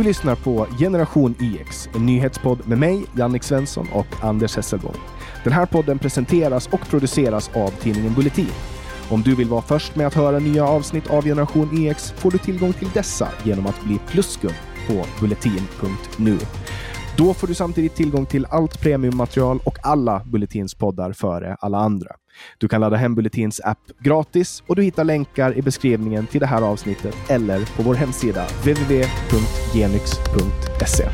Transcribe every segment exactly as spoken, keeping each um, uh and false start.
Du lyssnar på Generation E X, en nyhetspodd med mig, Jannik Svensson och Anders Hesselgård. Den här podden presenteras och produceras av tidningen Bulletin. Om du vill vara först med att höra nya avsnitt av Generation E X får du tillgång till dessa genom att bli pluskund på bulletin punkt nu. Då får du samtidigt tillgång till allt premiummaterial och alla Bulletins poddar före alla andra. Du kan ladda hem Bulletins app gratis och du hittar länkar i beskrivningen till det här avsnittet eller på vår hemsida w w w punkt genix punkt se.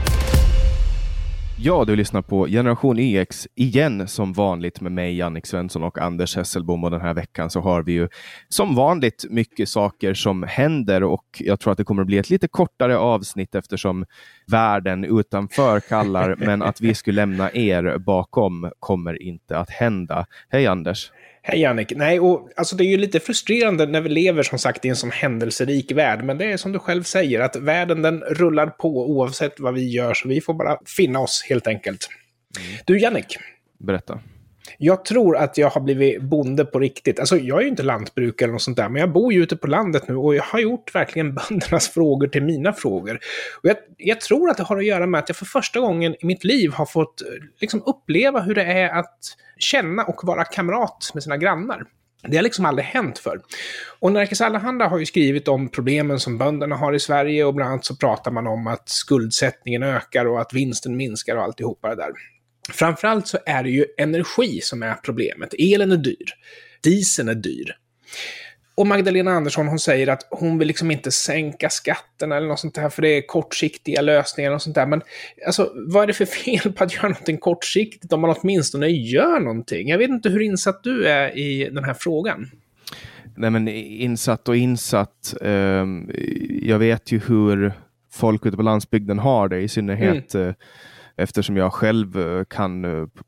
Ja, du lyssnar på Generation E X igen som vanligt med mig, Jannik Svensson och Anders Hesselbom. Och den här veckan så har vi ju som vanligt mycket saker som händer. Och jag tror att det kommer att bli ett lite kortare avsnitt eftersom världen utanför kallar. Men att vi skulle lämna er bakom kommer inte att hända. Hej Anders! Hej Jannik! Nej, och alltså det är ju lite frustrerande när vi lever som sagt i en sån händelserik värld. Men det är som du själv säger att världen den rullar på oavsett vad vi gör. Så vi får bara finna oss helt enkelt. Du Jannik! Berätta. Jag tror att jag har blivit bonde på riktigt. Alltså jag är ju inte lantbrukare eller något sånt där. Men jag bor ju ute på landet nu och jag har gjort verkligen böndernas frågor till mina frågor. Och jag, jag tror att det har att göra med att jag för första gången i mitt liv har fått liksom uppleva hur det är att känna och vara kamrat med sina grannar. Det har liksom aldrig hänt för. Och Närkes Allihanda har ju skrivit om problemen som bönderna har i Sverige. Och bland annat så pratar man om att skuldsättningen ökar och att vinsten minskar och alltihopa det där. Framförallt så är det ju energi som är problemet. Elen är dyr. Dieseln är dyr. Och Magdalena Andersson hon säger att hon vill liksom inte sänka skatterna eller något sånt där för det är kortsiktiga lösningar och sånt där. Men alltså, vad är det för fel på att göra någonting kortsiktigt om man åtminstone gör någonting? Jag vet inte hur insatt du är i den här frågan. Nej men insatt och insatt. Eh, jag vet ju hur folk ute på landsbygden har det i synnerhet... Mm. Eftersom jag själv kan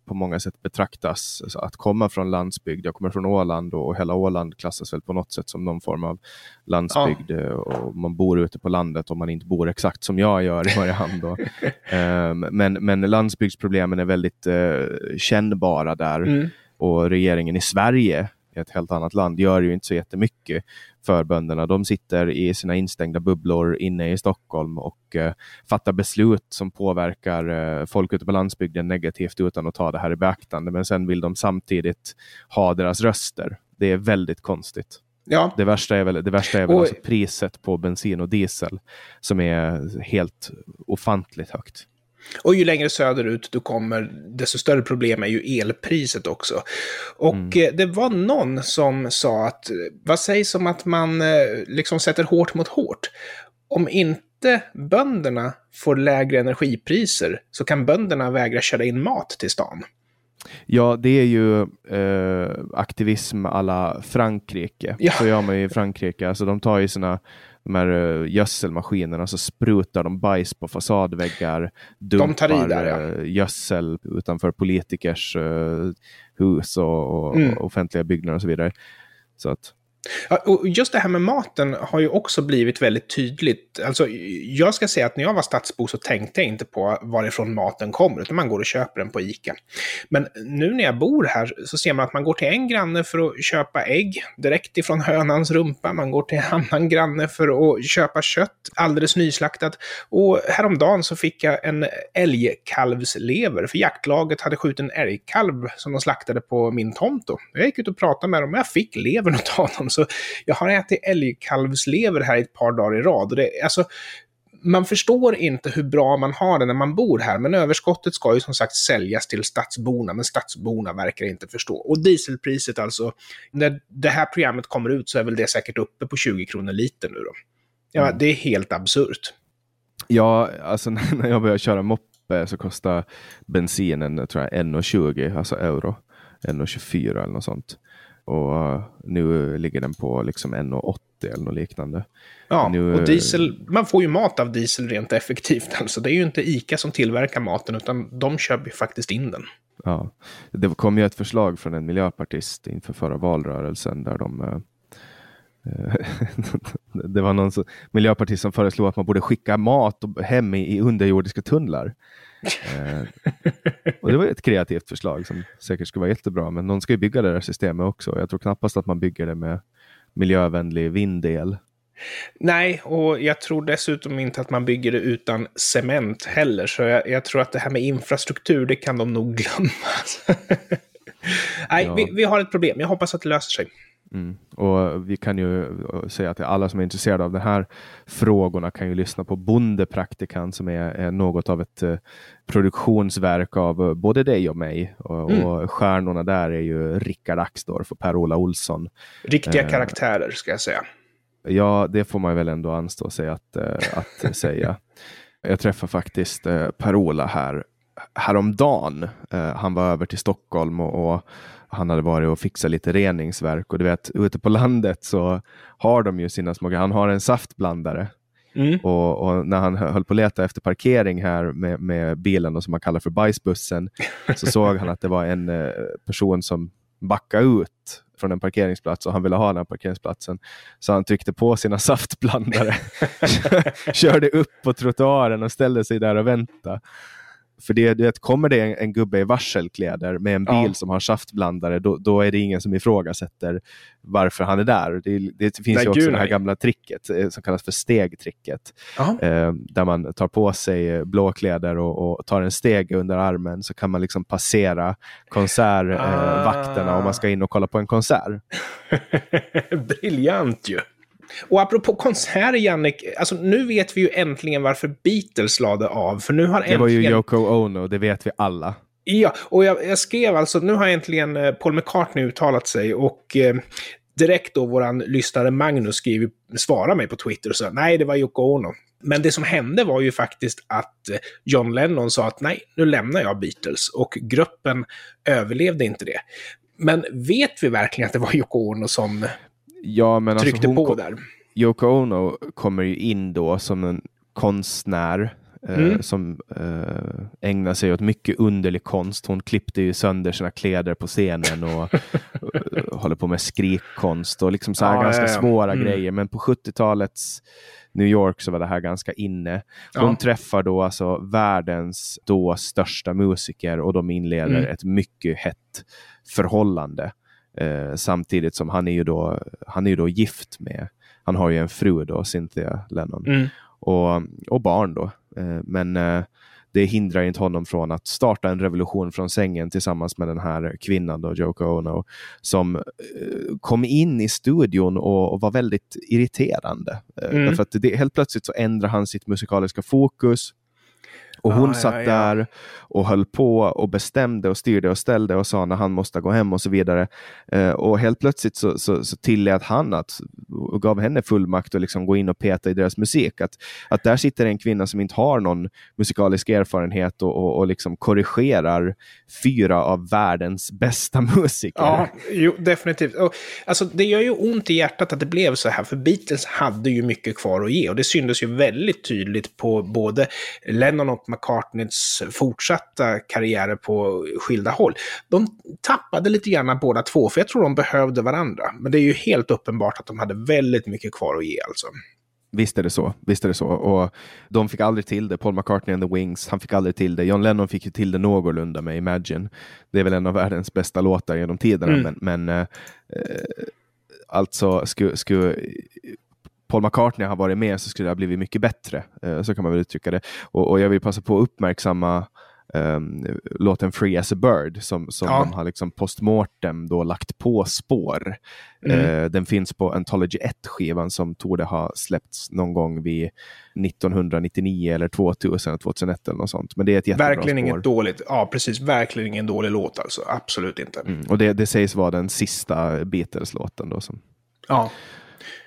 på många sätt betraktas alltså att komma från landsbygd. Jag kommer från Åland och hela Åland klassas väl på något sätt som någon form av landsbygd. Ja. Och man bor ute på landet om man inte bor exakt som jag gör i varje hand. um, men, men landsbygdsproblemen är väldigt uh, kännbara där. Mm. Och regeringen i Sverige, ett helt annat land, gör ju inte så jättemycket för bönderna. De sitter i sina instängda bubblor inne i Stockholm och eh, fattar beslut som påverkar eh, folk ute på landsbygden negativt utan att ta det här i beaktande. Men sen vill de samtidigt ha deras röster. Det är väldigt konstigt. Ja. Det värsta är väl, det värsta är väl alltså priset på bensin och diesel som är helt ofantligt högt. Och ju längre söderut du kommer, desto större problem är ju elpriset också. Och mm. det var någon som sa att, vad sägs om att man liksom sätter hårt mot hårt? Om inte bönderna får lägre energipriser så kan bönderna vägra köra in mat till stan. Ja, det är ju eh, aktivism à la Frankrike. Ja. Så gör man ju i Frankrike. Alltså de tar ju sina... de här gödselmaskinerna så sprutar de bajs på fasadväggar, dumpar de där, ja. Gödsel utanför politikers hus och, och mm. offentliga byggnader och så vidare. Så att... ja, och just det här med maten har ju också blivit väldigt tydligt. Alltså, jag ska säga att när jag var stadsbo så tänkte jag inte på varifrån maten kommer utan man går och köper den på Ica. Men nu när jag bor här så ser man att man går till en granne för att köpa ägg direkt ifrån hönans rumpa. Man går till en annan granne för att köpa kött alldeles nyslaktat. Och häromdagen så fick jag en älgkalvslever för jaktlaget hade skjutit en älgkalv som de slaktade på min tomt då. Jag gick ut och pratade med dem och jag fick levern och ta dem. Så jag har ätit älgkalvslever här i ett par dagar i rad. Och det, alltså, man förstår inte hur bra man har det när man bor här. Men överskottet ska ju som sagt säljas till stadsborna. Men stadsborna verkar inte förstå. Och dieselpriset alltså. När det här programmet kommer ut så är väl det säkert uppe på tjugo kronor liter nu då. Ja, mm. Det är helt absurt. Ja, alltså när jag började köra moppe så kostar bensinen tror jag en tjugo, alltså euro. en tjugofyra eller något sånt. Och nu ligger den på liksom en åttio eller något liknande. Ja, nu... och diesel, man får ju mat av diesel rent effektivt. Alltså det är ju inte Ica som tillverkar maten utan de köper ju faktiskt in den. Ja, det kom ju ett förslag från en miljöpartist inför förra valrörelsen där de... det var någon så, miljöpartist som föreslog att man borde skicka mat hem i, i underjordiska tunnlar. eh, och det var ett kreativt förslag som säkert skulle vara jättebra, men någon ska ju bygga det där systemet också. Jag tror knappast att man bygger det med miljövänlig vindel. Nej, och jag tror dessutom inte att man bygger det utan cement heller. Så jag, jag tror att det här med infrastruktur, det kan de nog glömma. Nej, ja. vi, vi har ett problem. Jag hoppas att det löser sig. Mm. Och vi kan ju säga att alla som är intresserade av de här frågorna kan ju lyssna på Bondepraktikan, som är, är något av ett eh, produktionsverk av både dig och mig, och, mm. och stjärnorna där är ju Rickard Axdorf och Perola Olsson. Riktiga eh, karaktärer ska jag säga. Ja, det får man väl ändå anstå sig att, eh, att säga. Jag träffade faktiskt eh, Perola här häromdagen. Eh, han var över till Stockholm och, och han hade varit och fixat lite reningsverk. Och du vet, ute på landet så har de ju sina små... Han har en saftblandare. Mm. Och, och när han höll på att leta efter parkering här med, med bilen, och som man kallar för bajsbussen, så såg han att det var en eh, person som backade ut från en parkeringsplats, och han ville ha den här parkeringsplatsen. Så han tryckte på sina saftblandare, körde upp på trottoaren och ställde sig där och väntade. För det, du vet, kommer det en, en gubbe i varselkläder med en bil ja. som har saftblandare, då, då är det ingen som ifrågasätter varför han är där. Det, det finns nej, ju också gud, det här nej. gamla tricket som kallas för stegtricket. Eh, där man tar på sig blåkläder och, och tar en steg under armen, så kan man liksom passera konsertvakterna ah. om man ska in och kolla på en konsert. Briljant ju! Och apropå konsert, Jannik, alltså nu vet vi ju äntligen varför Beatles lade av, för nu har äntligen... Det var ju Yoko Ono, det vet vi alla. Ja, och jag, jag skrev alltså, nu har äntligen Paul McCartney uttalat sig, och eh, direkt då våran lyssnare Magnus skrev, svarade mig på Twitter och sa nej, det var Yoko Ono. Men det som hände var ju faktiskt att John Lennon sa att nej, nu lämnar jag Beatles, och gruppen överlevde inte det. Men vet vi verkligen att det var Yoko Ono som... Ja, men alltså hon, på där. Yoko Ono kommer ju in då som en konstnär eh, mm. som eh, ägnar sig åt mycket underlig konst. Hon klippte ju sönder sina kläder på scenen och, och håller på med skrikkonst och liksom så här ja, ganska ja, ja. svåra mm. grejer. Men på sjuttiotalets New York så var det här ganska inne. Hon ja. träffar då alltså världens då största musiker, och de inleder mm. ett mycket hett förhållande. Eh, samtidigt som han är ju då han är ju då gift med, han har ju en fru då, Cynthia Lennon, mm. och, och barn då, eh, men eh, det hindrar inte honom från att starta en revolution från sängen tillsammans med den här kvinnan då, Yoko Ono, som eh, kom in i studion och, och var väldigt irriterande, eh, mm. därför att det, helt plötsligt så ändrar han sitt musikaliska fokus. Och hon ah, satt ja, ja. där och höll på och bestämde och styrde och ställde och sa när han måste gå hem och så vidare. Eh, och helt plötsligt så, så, så tillät han att, och gav henne fullmakt att liksom gå in och peta i deras musik. Att, att där sitter en kvinna som inte har någon musikalisk erfarenhet och, och, och liksom korrigerar fyra av världens bästa musiker. Ja, jo, definitivt. Och, alltså, det gör ju ont i hjärtat att det blev så här, för Beatles hade ju mycket kvar att ge, och det syndes ju väldigt tydligt på både Lennon och McCartneys fortsatta karriärer på skilda håll. De tappade lite grann båda två, för jag tror de behövde varandra. Men det är ju helt uppenbart att de hade väldigt mycket kvar att ge alltså. Visst är det så, visst är det så. Och de fick aldrig till det. Paul McCartney and the Wings, han fick aldrig till det. John Lennon fick ju till det någorlunda med Imagine. Det är väl en av världens bästa låtar genom tiderna. Mm. Men, men eh, alltså skulle... Sku, Paul McCartney har varit med, så skulle det ha blivit mycket bättre. Så kan man väl uttrycka det. Och, och jag vill passa på att uppmärksamma um, låten Free as a Bird, som, som ja. de har liksom postmortem då lagt på spår. Mm. Uh, den finns på Anthology ett-skivan som torde ha släppts någon gång vid nittonhundranittionio eller tvåtusen, tvåtusenett eller något sånt. Men det är ett jättebra verkligen spår. Inget dåligt. Ja, precis. Verkligen ingen dålig låt alltså. Absolut inte. Mm. Och det, det sägs vara den sista Beatles-låten då som... Ja.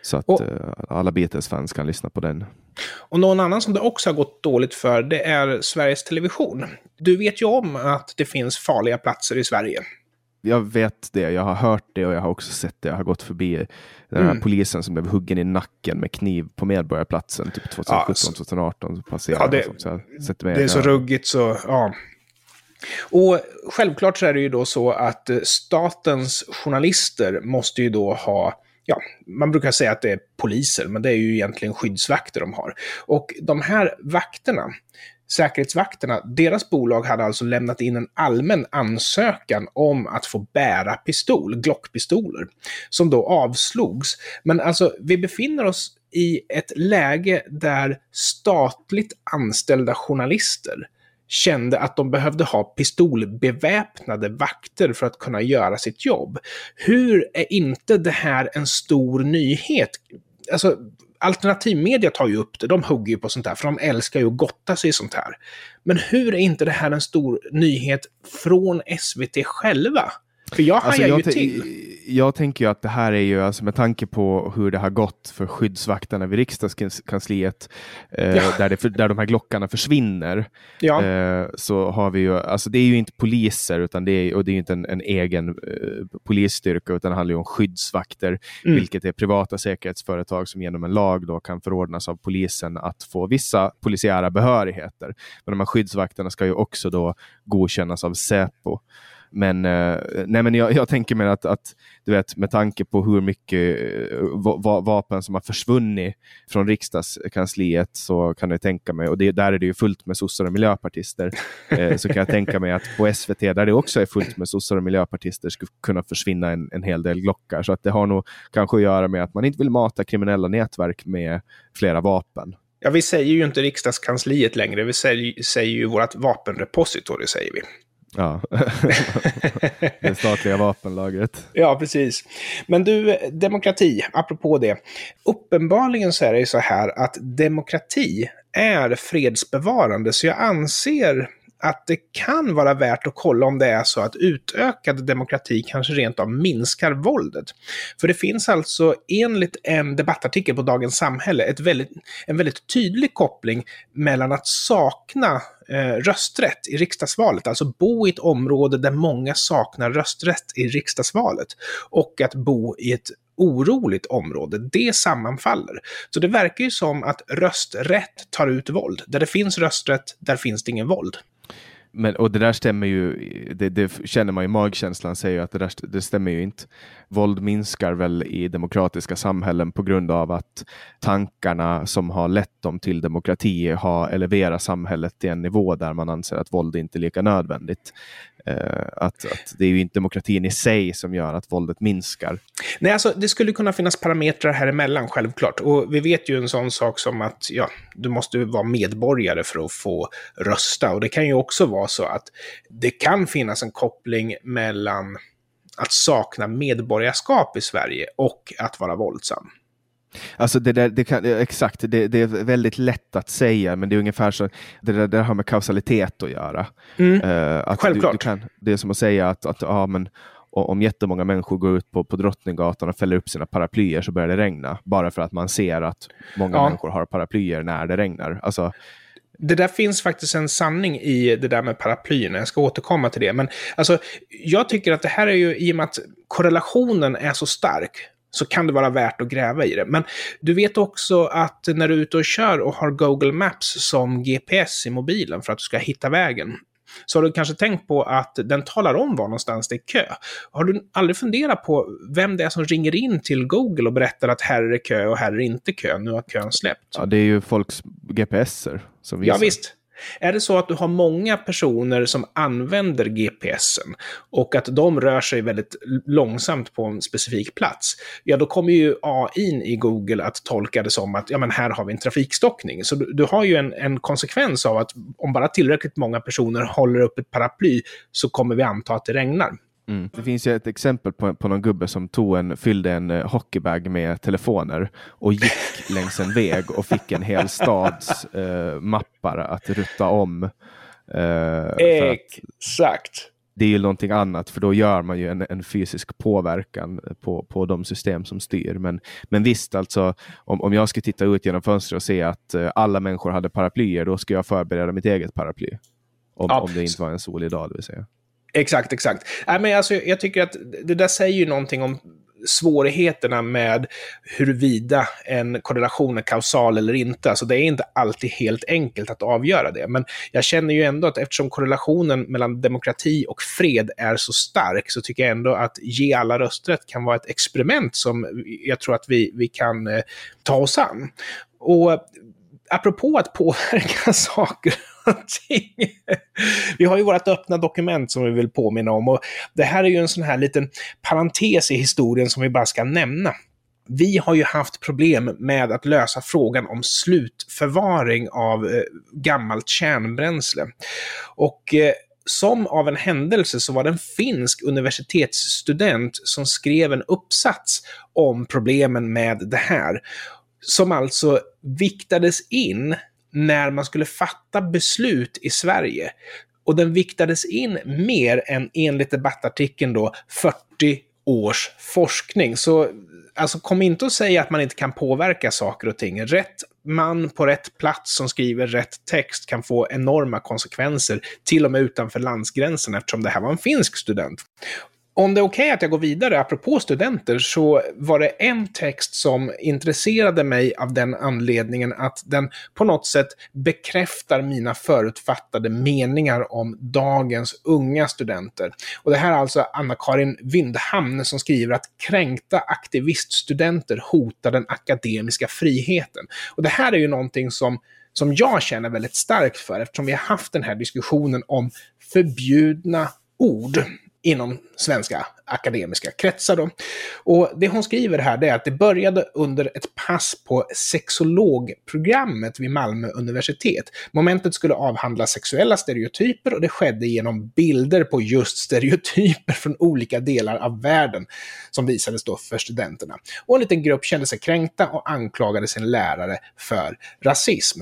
Så att och, alla Beatles-fans kan lyssna på den. Och någon annan som det också har gått dåligt för, det är Sveriges Television. Du vet ju om att det finns farliga platser i Sverige. Jag vet det, jag har hört det, och jag har också sett det. Jag har gått förbi den här mm. polisen som blev huggen i nacken med kniv på Medborgarplatsen typ tjugosjutton tjugoarton. Ja, så passerade ja, det, så jag sätter mig det är så ruggigt så, ja. Och självklart så är det ju då så att statens journalister måste ju då ha... Ja, man brukar säga att det är poliser, men det är ju egentligen skyddsvakter de har. Och de här vakterna, säkerhetsvakterna, deras bolag hade alltså lämnat in en allmän ansökan om att få bära pistol, glockpistoler, som då avslogs. Men alltså, vi befinner oss i ett läge där statligt anställda journalister kände att de behövde ha pistolbeväpnade vakter för att kunna göra sitt jobb. Hur är inte det här en stor nyhet? Alltså, alternativmedia tar ju upp det, de hugger ju på sånt här, för de älskar ju att gotta sig i sånt här. Men hur är inte det här en stor nyhet från S V T själva? För jag hajar alltså, jag ju t- till. Jag tänker ju att det här är ju, alltså med tanke på hur det har gått för skyddsvakterna vid riksdagskansliet, eh, ja. där, det för, där de här glockarna försvinner, ja. eh, så har vi ju, alltså det är ju inte poliser utan det är, och det är ju inte en, en egen eh, polisstyrka, utan det handlar ju om skyddsvakter, mm. vilket är privata säkerhetsföretag som genom en lag då kan förordnas av polisen att få vissa polisiära behörigheter. Men de här skyddsvakterna ska ju också då godkännas av Säpo. Men, nej, men jag, jag tänker mig att, att du vet, med tanke på hur mycket va, vapen som har försvunnit från riksdagskansliet, så kan jag tänka mig, och det, där är det ju fullt med sossar och miljöpartister, eh, så kan jag tänka mig att på S V T, där det också är fullt med sossar och miljöpartister, skulle kunna försvinna en, en hel del glockar. Så att det har nog kanske att göra med att man inte vill mata kriminella nätverk med flera vapen. Ja, vi säger ju inte riksdagskansliet längre, vi säger, säger ju vårt vapenrepository, säger vi. Ja, det statliga vapenlagret. Ja, precis. Men du, demokrati, apropå det. Uppenbarligen så är det så här att demokrati är fredsbevarande, så jag anser att det kan vara värt att kolla om det är så att utökad demokrati kanske rent av minskar våldet. För det finns alltså enligt en debattartikel på Dagens Samhälle ett väldigt, en väldigt tydlig koppling mellan att sakna eh, rösträtt i riksdagsvalet, alltså bo i ett område där många saknar rösträtt i riksdagsvalet, och att bo i ett oroligt område. Det sammanfaller. Så det verkar ju som att rösträtt tar ut våld. Där det finns rösträtt, där finns det ingen våld. Men, och det där stämmer ju, det, det känner man ju, magkänslan säger ju att det där det stämmer ju inte. Våld minskar väl i demokratiska samhällen på grund av att tankarna som har lett dem till demokrati har eleverat samhället till en nivå där man anser att våld inte är lika nödvändigt. Uh, att, att det är ju inte demokratin i sig som gör att våldet minskar. Nej, alltså det skulle kunna finnas parametrar här emellan, självklart. Och vi vet ju en sån sak som att ja, du måste vara medborgare för att få rösta. Och det kan ju också vara så att det kan finnas en koppling mellan att sakna medborgarskap i Sverige och att vara våldsam. Alltså det där, det kan, exakt, det, det är väldigt lätt att säga, men det är ungefär så, det där, det där har med kausalitet att göra. Mm. Uh, att Självklart. Du, du kan, det är som att säga att, att ja, men, om jättemånga människor går ut på, på Drottninggatan och fäller upp sina paraplyer så börjar det regna. Bara för att man ser att många ja. människor har paraplyer när det regnar. Alltså... Det där finns faktiskt en sanning i det där med paraplyerna. Jag ska återkomma till det. Men alltså, jag tycker att det här är ju, i och med att korrelationen är så stark, så kan det vara värt att gräva i det. Men du vet också att när du är ute och kör och har Google Maps som G P S i mobilen för att du ska hitta vägen, så har du kanske tänkt på att den talar om var någonstans det är kö. Har du aldrig funderat på vem det är som ringer in till Google och berättar att här är det kö och här är det inte kö, nu har kön släppt? Ja, det är ju folks G P S-er som visar. Ja, visst. Är det så att du har många personer som använder G P S-en och att de rör sig väldigt långsamt på en specifik plats, ja då kommer ju A I i Google att tolka det som att ja, men här har vi en trafikstockning. Så du, du har ju en, en konsekvens av att om bara tillräckligt många personer håller upp ett paraply så kommer vi anta att det regnar. Mm. Det finns ju ett exempel på, på någon gubbe som tog en, fyllde en hockeybag med telefoner och gick längs en väg och fick en hel stads eh, mappar att rutta om. Eh, Exakt. Det är ju någonting annat, för då gör man ju en, en fysisk påverkan på, på de system som styr. Men, men visst, alltså, om, om jag skulle titta ut genom fönstret och se att eh, alla människor hade paraplyer, då ska jag förbereda mitt eget paraply. Om, ja. om det inte var en solig dag, det vill säga. Exakt, exakt. Nej, men alltså, jag tycker att det där säger ju någonting om svårigheterna med huruvida en korrelation är kausal eller inte. Alltså, det är inte alltid helt enkelt att avgöra det. Men jag känner ju ändå att eftersom korrelationen mellan demokrati och fred är så stark, så tycker jag ändå att ge alla rösträtt kan vara ett experiment som jag tror att vi, vi kan eh, ta oss an. Och apropå att påverka saker och ting. Vi har ju vårt öppna dokument som vi vill påminna om, och det här är ju en sån här liten parentes i historien som vi bara ska nämna. vi har ju haft problem med att lösa frågan om slutförvaring av eh, gammalt kärnbränsle. Och eh, som av en händelse så var det en finsk universitetsstudent som skrev en uppsats om problemen med det här, som alltså viktades in när man skulle fatta beslut i Sverige. Och den viktades in mer än, enligt debattartikeln då, fyrtio års forskning. Så alltså, kom inte att säga att man inte kan påverka saker och ting. Rätt man på rätt plats som skriver rätt text kan få enorma konsekvenser, till och med utanför landsgränsen, eftersom det här var en finsk student. Om det är okej att jag går vidare apropå studenter, så var det en text som intresserade mig av den anledningen att den på något sätt bekräftar mina förutfattade meningar om dagens unga studenter. Och det här är alltså Anna-Karin Windhamn som skriver att kränkta aktiviststudenter hotar den akademiska friheten. Och det här är ju någonting som som jag känner väldigt starkt för, eftersom vi har haft den här diskussionen om förbjudna ord inom svenska akademiska kretsar då. Och det hon skriver här, det är att det började under ett pass på sexologprogrammet vid Malmö universitet. Momentet skulle avhandla sexuella stereotyper, och det skedde genom bilder på just stereotyper från olika delar av världen som visades då för studenterna. Och en liten grupp kände sig kränkta och anklagade sin lärare för rasism.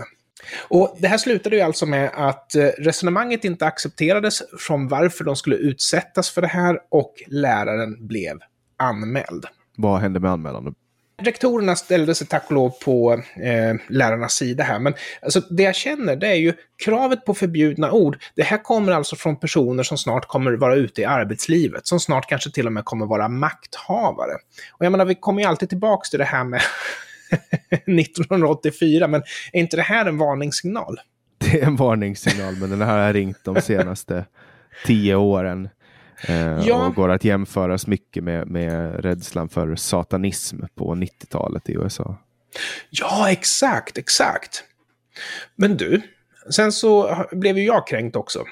Och det här slutade ju alltså med att resonemanget inte accepterades från varför de skulle utsättas för det här, och läraren blev anmäld. Vad hände med anmälan? Rektorerna ställde sig tack och lov på eh, lärarnas sida här, men alltså, det jag känner, det är ju kravet på förbjudna ord. Det här kommer alltså från personer som snart kommer vara ute i arbetslivet, som snart kanske till och med kommer vara makthavare. Och jag menar, vi kommer ju alltid tillbaka till det här med nittonhundraåttiofyra, men är inte det här en varningssignal? Det är en varningssignal, men den här har ringt de senaste tio åren eh, ja. och går att jämföras mycket med, med rädslan för satanism på nittiotalet i U S A. Ja, exakt, exakt. Men du, sen så blev ju jag kränkt också.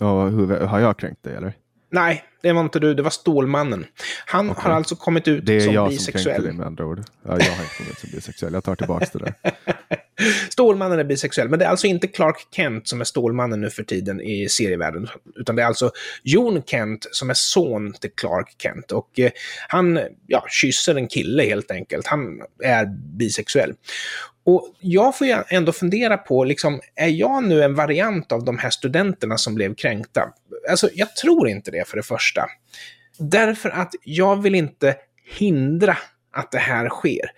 Ja, hur, har jag kränkt dig eller? Nej, det var inte du, det var Stålmannen. Han okay. har alltså kommit ut som bisexuell. Det är jag bisexuell. Som kränkte dig med andra ord. Ja, jag har inte kommit ut som bisexuell, jag tar tillbaka det där. Stålmannen är bisexuell, men det är alltså inte Clark Kent som är Stålmannen nu för tiden i serievärlden, utan det är alltså Jon Kent som är son till Clark Kent. Och eh, han ja, kysser en kille helt enkelt, han är bisexuell. Och jag får ju ändå fundera på, liksom, är jag nu en variant av de här studenterna som blev kränkta? Alltså, jag tror inte det för det första. Därför att jag vill inte hindra att det här sker.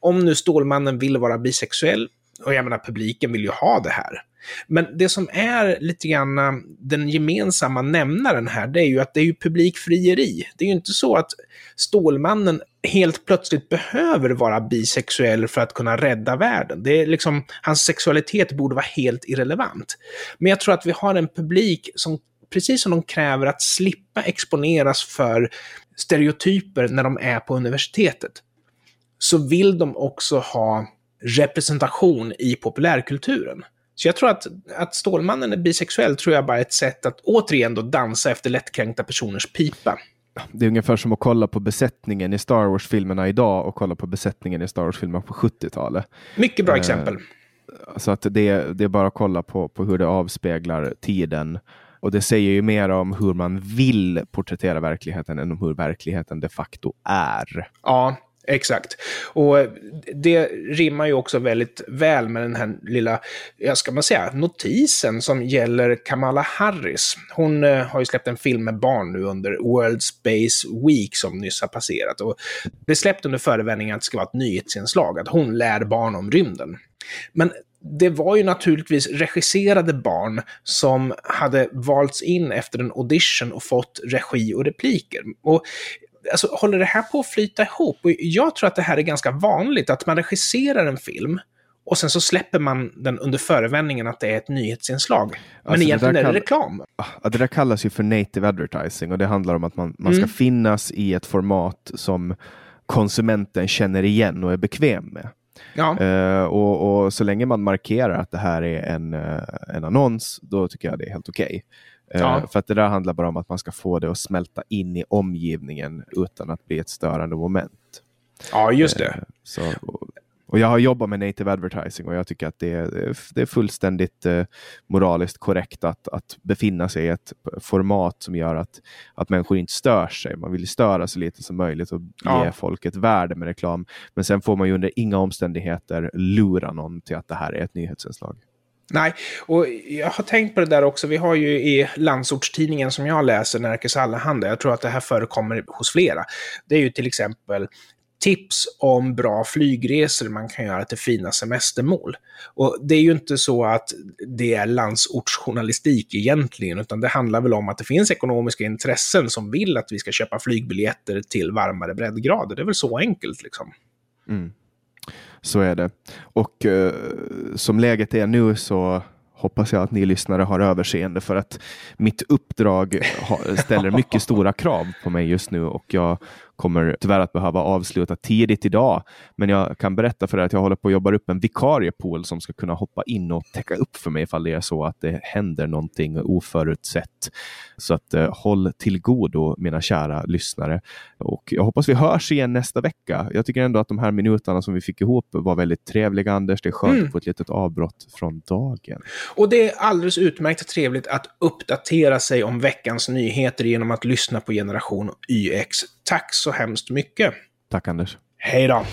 Om nu Stålmannen vill vara bisexuell, och jag menar, publiken vill ju ha det här. Men det som är lite grann den gemensamma nämnaren här, det är ju att det är ju publikfrieri. Det är ju inte så att Stålmannen helt plötsligt behöver vara bisexuell för att kunna rädda världen. Det är liksom, hans sexualitet borde vara helt irrelevant. Men jag tror att vi har en publik som, precis som de kräver att slippa exponeras för stereotyper när de är på universitetet, så vill de också ha representation i populärkulturen. Så jag tror att, att Stålmannen är bisexuell tror jag bara är ett sätt att återigen då dansa efter lättkränkta personers pipa. Det är ungefär som att kolla på besättningen i Star Wars-filmerna idag och kolla på besättningen i Star Wars-filmerna på sjuttiotalet. Mycket bra eh, exempel. Så att det, det är bara att kolla på, på hur det avspeglar tiden. Och det säger ju mer om hur man vill porträttera verkligheten än om hur verkligheten de facto är. Ja, exakt. Och det rimmar ju också väldigt väl med den här lilla, jag ska man säga, notisen som gäller Kamala Harris. Hon har ju släppt en film med barn nu under World Space Week som nyss har passerat. Och det släpptes under förevändningen att det ska vara ett nyhetsinslag, att hon lär barn om rymden. Men det var ju naturligtvis regisserade barn som hade valts in efter en audition och fått regi och repliker. Och alltså, håller det här på att flyta ihop? Och jag tror att det här är ganska vanligt, att man regisserar en film och sen så släpper man den under förevändningen att det är ett nyhetsinslag. Men alltså, egentligen det är det kall- reklam. Det där kallas ju för native advertising, och det handlar om att man, man ska mm. finnas i ett format som konsumenten känner igen och är bekväm med. Ja. Uh, och, och så länge man markerar att det här är en, uh, en annons, då tycker jag det är helt okej. Okay. Uh, ja. För att det där handlar bara om att man ska få det att smälta in i omgivningen utan att bli ett störande moment. Ja, just det. Så, och jag har jobbat med native advertising och jag tycker att det är, det är fullständigt moraliskt korrekt att, att befinna sig i ett format som gör att, att människor inte stör sig. Man vill störa så lite som möjligt och ge ja. folk ett värde med reklam. Men sen får man ju under inga omständigheter lura någon till att det här är ett nyhetsinslag. Nej, och jag har tänkt på det där också. Vi har ju i landsortstidningen som jag läser, Närkes Allihanda, jag tror att det här förekommer hos flera. Det är ju till exempel tips om bra flygresor man kan göra till fina semestermål. Och det är ju inte så att det är landsortsjournalistik egentligen, utan det handlar väl om att det finns ekonomiska intressen som vill att vi ska köpa flygbiljetter till varmare breddgrader. Det är väl så enkelt liksom. Mm. Så är det. Och eh, som läget är nu så hoppas jag att ni lyssnare har överseende för att mitt uppdrag ha, ställer mycket stora krav på mig just nu och jag kommer tyvärr att behöva avsluta tidigt idag. Men jag kan berätta för er att jag håller på att jobba upp en vikariepool som ska kunna hoppa in och täcka upp för mig ifall det är så att det händer någonting oförutsett. Så att eh, håll till godo mina kära lyssnare. Och jag hoppas vi hörs igen nästa vecka. Jag tycker ändå att de här minuterna som vi fick ihop var väldigt trevliga, Anders. Det är skönt mm. på ett litet avbrott från dagen. Och det är alldeles utmärkt trevligt att uppdatera sig om veckans nyheter genom att lyssna på Generation E X. Tack så hemskt mycket. Tack Anders. Hej då.